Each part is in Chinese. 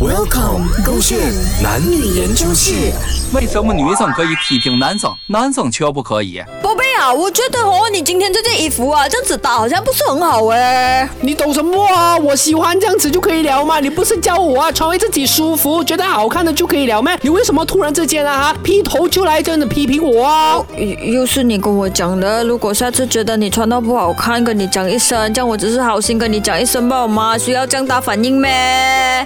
Welcome， 勾线男女研究室。为什么女生可以批评男生，男生却不可以？宝贝啊，我觉得哦，你今天这件衣服啊，这样子打好像不是很好哎。你懂什么啊？我喜欢这样子就可以聊嘛。你不是教我啊，穿为自己舒服、觉得好看的就可以聊吗？你为什么突然之间啊，劈头就来这样子批评我啊？又是你跟我讲的。如果下次觉得你穿到不好看，跟你讲一声，这样我只是好心跟你讲一声吧，好吗？需要这样大反应咩？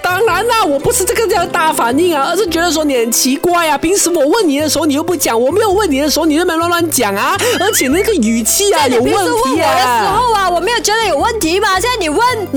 当然啦。我不是这个这样大反应啊，而是觉得说你很奇怪啊，平时我问你的时候你又不讲，我没有问你的时候你就没乱讲啊，而且那个语气啊有问题啊。你平时问我的时候啊，我没有觉得有问题嘛，现在你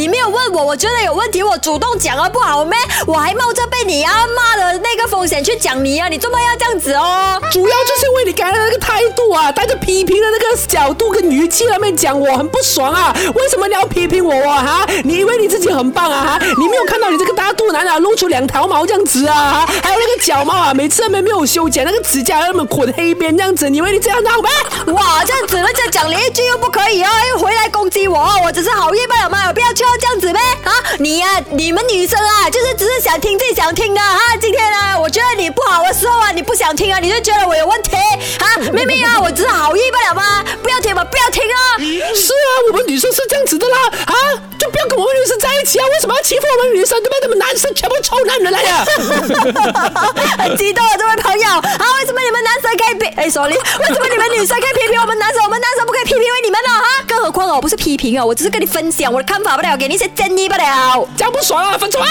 没有问我，我觉得有问题，我主动讲啊不好咩？我还冒着被你啊骂的那个风险去讲你啊，你做嘛要这样子哦？主要就是因为你刚才那个态度啊，带着批评的那个角度跟语气那边讲，我很不爽啊！为什么你要批评我啊？你以为你自己很棒啊？你没有看到你这个大肚腩啊？露出两条毛这样子啊，还有那个脚毛啊，每次没有修剪，那个指甲那么捆黑边这样子，你以为你这样闹吗？哇，这样子人家讲你一句又不可以哦，又回来攻击我，我只是好意罢了嘛，有必要就要这样子呗？啊，你呀、啊，你们女生啊，就是只是想听自己想听的啊。今天呢、啊，我觉得你不好的时候啊，你不想听啊，你就觉得我有问题啊，妹妹啊，我只是好意罢了嘛，不要听嘛，不要听啊。是啊，我们女生是这样子的啦，啊，就不要跟我们女生在一起啊，为什么要欺负我们女生？对吧？你们男生全部臭男人来呀！很激动啊，这位朋友啊，为什么你们男生可以为什么你们女生可以批评我们男生，我们男生不可以批评你们呢？哈，更何况我不是批评啊，我只是跟你分享我的看法不了，给你一些建议不了，这样不爽啊，分手啊！